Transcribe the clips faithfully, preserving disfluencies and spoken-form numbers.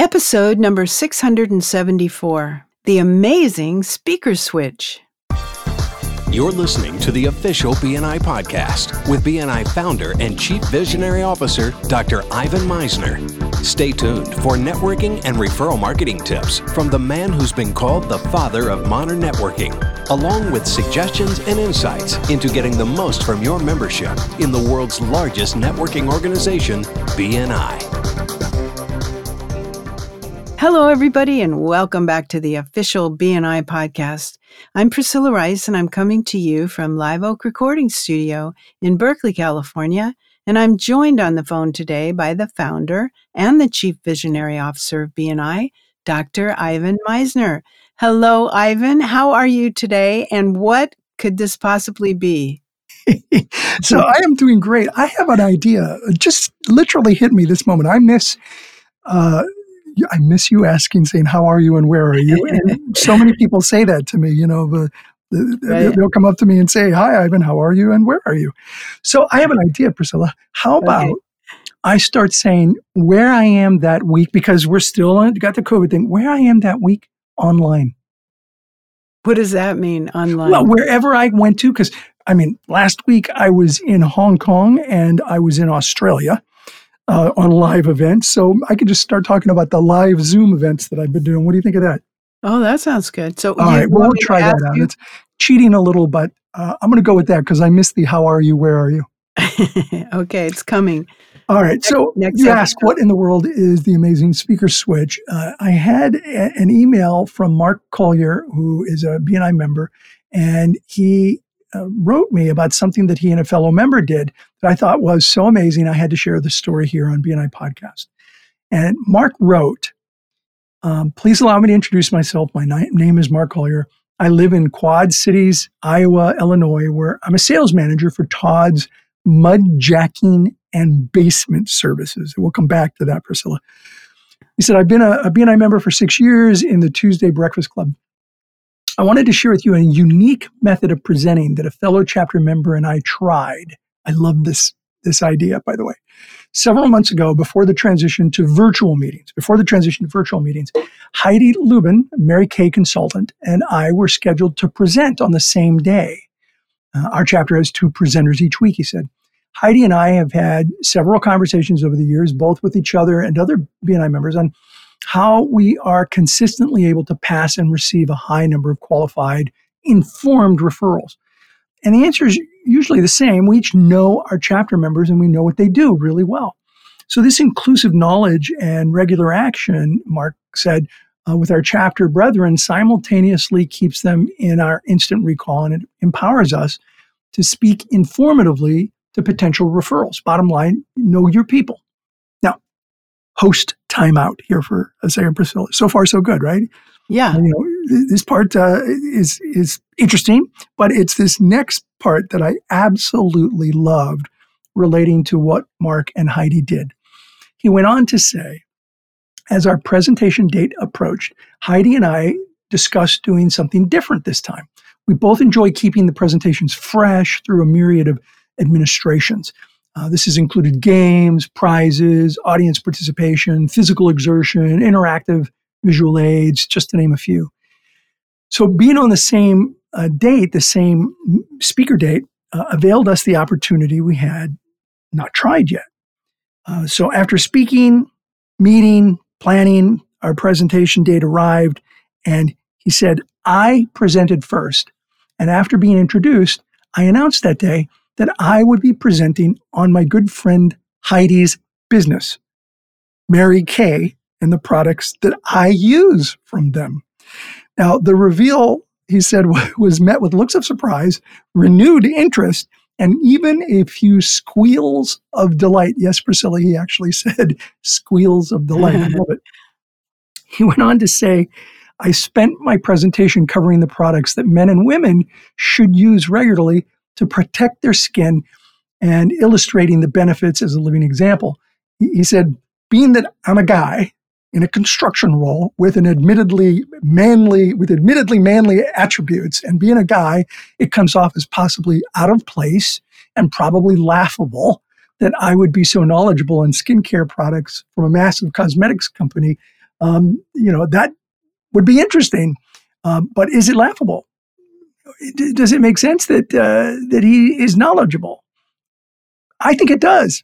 Episode number six hundred seventy-four, The Amazing Speaker Switch. You're listening to the official B N I podcast with B N I founder and chief visionary officer, Doctor Ivan Meisner. Stay tuned for networking and referral marketing tips from the man who's been called the father of modern networking, along with suggestions and insights into getting the most from your membership in the world's largest networking organization, B N I. Hello, everybody, and welcome back to the official B N I podcast. I'm Priscilla Rice, and I'm coming to you from Live Oak Recording Studio in Berkeley, California, and I'm joined on the phone today by the founder and the Chief Visionary Officer of B N I, Doctor Ivan Meisner. Hello, Ivan. How are you today, and what could this possibly be? So I am doing great. I have an idea. It just literally hit me this moment. I miss... Uh, I miss you asking, saying, how are you and where are you? And so many people say that to me, you know, the, the, right. They'll come up to me and say, hi, Ivan, how are you and where are you? So I have an idea, Priscilla. How about okay. I start saying where I am that week, because we're still on, got the COVID thing, where I am that week online. What does that mean, online? Well, wherever I went to, because, I mean, last week I was in Hong Kong and I was in Australia. Uh, on live events. So I could just start talking about the live Zoom events that I've been doing. What do you think of that? Oh, that sounds good. So all right, well, we'll try that out. You? It's cheating a little, but uh, I'm going to go with that because I missed the how are you, where are you? Okay, it's coming. All right, next, so next you ask, what in the world is the amazing speaker switch? Uh, I had a- an email from Mark Collier, who is a B N I member, and he Uh, wrote me about something that he and a fellow member did that I thought was so amazing. I had to share the story here on B N I Podcast. And Mark wrote, um, please allow me to introduce myself. My ni- name is Mark Collier. I live in Quad Cities, Iowa, Illinois, where I'm a sales manager for Todd's Mud Jacking and Basement Services. We'll come back to that, Priscilla. He said, I've been a, a B N I member for six years in the Tuesday Breakfast Club. I wanted to share with you a unique method of presenting that a fellow chapter member and I tried. I love this, this idea, by the way. Several months ago, before the transition to virtual meetings, before the transition to virtual meetings, Heidi Lubin, Mary Kay consultant, and I were scheduled to present on the same day. Uh, our chapter has two presenters each week, he said. Heidi and I have had several conversations over the years, both with each other and other B N I members, on how we are consistently able to pass and receive a high number of qualified, informed referrals. And the answer is usually the same. We each know our chapter members and we know what they do really well. So this inclusive knowledge and regular action, Mark said, uh, with our chapter brethren simultaneously keeps them in our instant recall, and it empowers us to speak informatively to potential referrals. Bottom line, know your people. Host timeout here for a second, Priscilla. So far, so good, right? Yeah. You know, this part uh, is is interesting, but it's this next part that I absolutely loved relating to what Mark and Heidi did. He went on to say, as our presentation date approached, Heidi and I discussed doing something different this time. We both enjoy keeping the presentations fresh through a myriad of administrations. Uh, this has included games, prizes, audience participation, physical exertion, interactive visual aids, just to name a few. So being on the same uh, date, the same speaker date, uh, availed us the opportunity we had not tried yet. Uh, so after speaking, meeting, planning, our presentation date arrived, and he said, I presented first. And after being introduced, I announced that day that I would be presenting on my good friend Heidi's business, Mary Kay, and the products that I use from them. Now, the reveal, he said, was met with looks of surprise, renewed interest, and even a few squeals of delight. Yes, Priscilla, he actually said squeals of delight. I love it. He went on to say, I spent my presentation covering the products that men and women should use regularly to protect their skin and illustrating the benefits as a living example. He said, being that I'm a guy in a construction role with an admittedly manly, with admittedly manly attributes, and being a guy, it comes off as possibly out of place and probably laughable that I would be so knowledgeable in skincare products from a massive cosmetics company Um, you know, that would be interesting. Um, but is it laughable? D- does it make sense that uh, that he is knowledgeable? I think it does.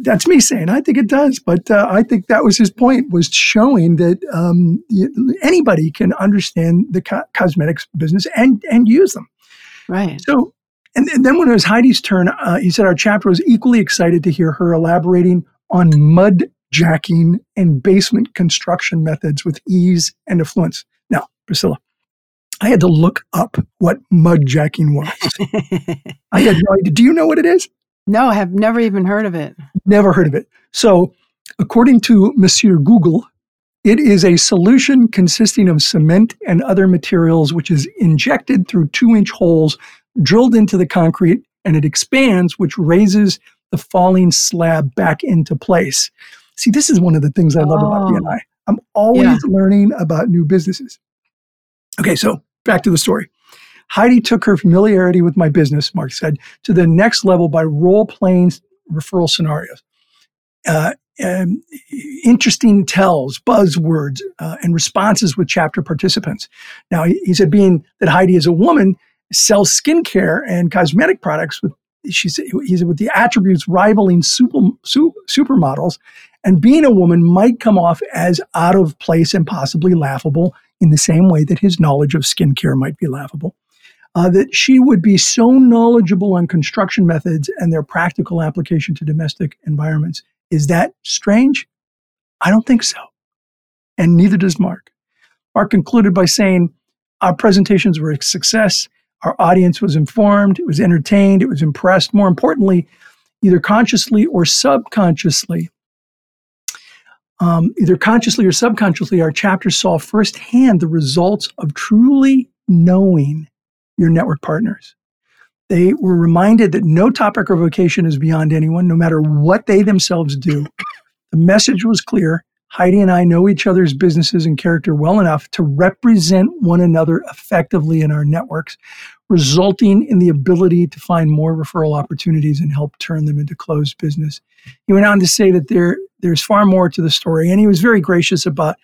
That's me saying I think it does. But uh, I think that was his point, was showing that um, anybody can understand the co- cosmetics business and and use them. Right. So, and, and then when it was Heidi's turn, uh, he said our chapter was equally excited to hear her elaborating on mud jacking and basement construction methods with ease and affluence. Now, Priscilla, I had to look up what mud jacking was. I had no idea. Do you know what it is? No, I have never even heard of it. Never heard of it. So, according to Monsieur Google, it is a solution consisting of cement and other materials, which is injected through two-inch holes drilled into the concrete, and it expands, which raises the falling slab back into place. See, this is one of the things I love oh. about B N I. I'm always yeah. learning about new businesses. Okay, so back to the story. Heidi took her familiarity with my business, Mark said, to the next level by role-playing referral scenarios. Uh, Um, interesting tells, buzzwords, uh, and responses with chapter participants. Now, he, he said, being that Heidi is a woman, sells skincare and cosmetic products with, she said, he said, with the attributes rivaling super, su- supermodels, and being a woman might come off as out of place and possibly laughable in the same way that his knowledge of skincare might be laughable. Uh, that she would be so knowledgeable on construction methods and their practical application to domestic environments. Is that strange? I don't think so. And neither does Mark. Mark concluded by saying, our presentations were a success. Our audience was informed. It was entertained. It was impressed. More importantly, either consciously or subconsciously, um, either consciously or subconsciously, our chapter saw firsthand the results of truly knowing your network partners. They were reminded that no topic or vocation is beyond anyone, no matter what they themselves do. The message was clear. Heidi and I know each other's businesses and character well enough to represent one another effectively in our networks, resulting in the ability to find more referral opportunities and help turn them into closed business. He went on to say that there, there's far more to the story, and he was very gracious about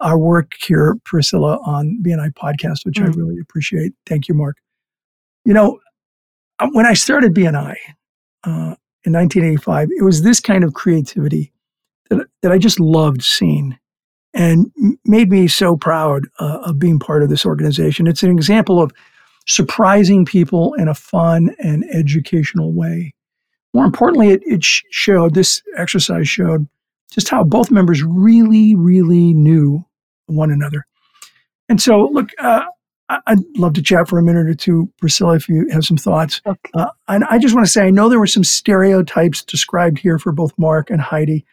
our work here, Priscilla, on B N I Podcast, which mm. I really appreciate. Thank you, Mark. You know, when I started B N I uh, in nineteen eighty-five, it was this kind of creativity that, that I just loved seeing and made me so proud uh, of being part of this organization. It's an example of surprising people in a fun and educational way. More importantly, it, it showed, this exercise showed just how both members really, really knew one another. And so, look, uh, I'd love to chat for a minute or two, Priscilla, if you have some thoughts. Okay. Uh, and I just want to say, I know there were some stereotypes described here for both Mark and Heidi,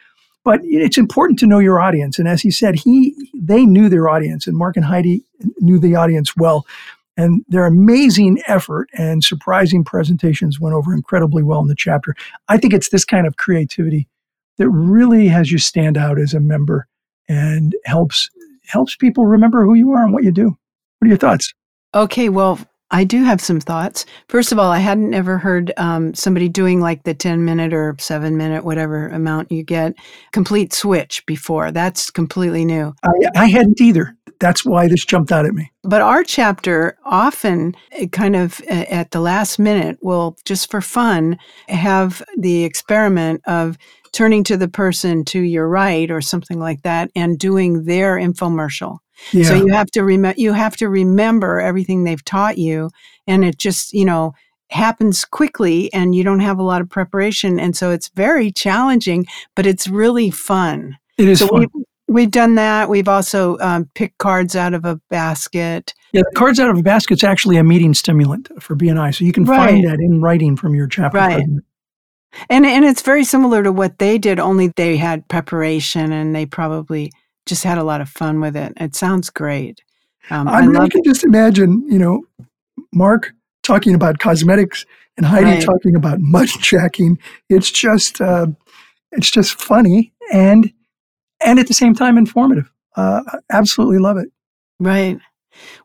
but it's important to know your audience. And as he said, he they knew their audience, and Mark and Heidi knew the audience well. And their amazing effort and surprising presentations went over incredibly well in the chapter. I think it's this kind of creativity that really has you stand out as a member and helps helps people remember who you are and what you do. What are your thoughts? Okay, well, I do have some thoughts. First of all, I hadn't ever heard um, somebody doing like the ten-minute or seven-minute, whatever amount you get, complete switch before. That's completely new. I, I hadn't either. That's why this jumped out at me. But our chapter often kind of at the last minute will, just for fun, have the experiment of turning to the person to your right or something like that and doing their infomercial. Yeah. So you have to remember you have to remember everything they've taught you, and it just, you know, happens quickly and you don't have a lot of preparation, and so it's very challenging, but it's really fun. It is so fun. We, we've done that. We've also um, picked cards out of a basket. Yeah, the cards out of a basket is actually a meeting stimulant for B N I, so you can right. find that in writing from your chapter. Right. President. And and it's very similar to what they did, only they had preparation and they probably just had a lot of fun with it. It sounds great. Um, I, I mean, I can it. just imagine, you know, Mark talking about cosmetics and Heidi right. talking about mud jacking. It's just, uh, it's just funny and and at the same time informative. Uh, I absolutely love it. Right.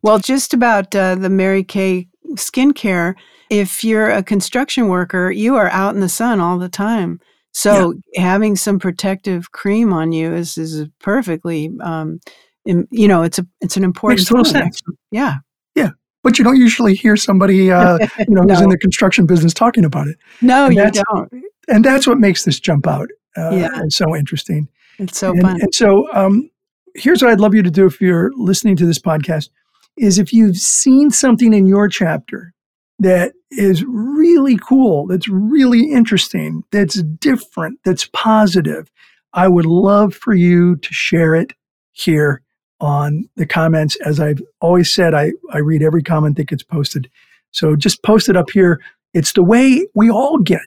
Well, just about uh, the Mary Kay skincare. If you're a construction worker, you are out in the sun all the time. So yeah. having some protective cream on you is is perfectly, um, in, you know, it's a it's an important. Makes total sense. Yeah, yeah, but you don't usually hear somebody, uh, you know, no. who's in the construction business talking about it. No, and you don't. And that's what makes this jump out. Uh, yeah, and so interesting. It's so and, fun. And so, um, here's what I'd love you to do if you're listening to this podcast: is if you've seen something in your chapter that is really cool, that's really interesting, that's different, that's positive, I would love for you to share it here on the comments. As I've always said, I, I read every comment that gets posted. So just post it up here. It's the way we all get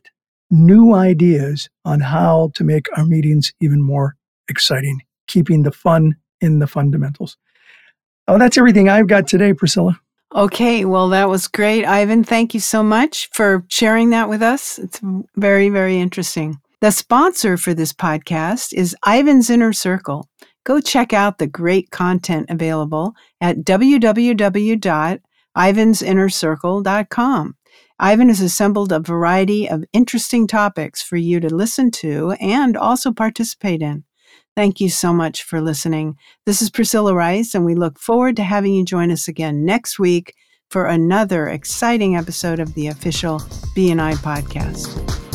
new ideas on how to make our meetings even more exciting, keeping the fun in the fundamentals. Oh, that's everything I've got today, Priscilla. Okay, well, that was great, Ivan. Thank you so much for sharing that with us. It's very, very interesting. The sponsor for this podcast is Ivan's Inner Circle. Go check out the great content available at w w w dot ivans inner circle dot com. Ivan has assembled a variety of interesting topics for you to listen to and also participate in. Thank you so much for listening. This is Priscilla Rice, and we look forward to having you join us again next week for another exciting episode of the official B N I podcast.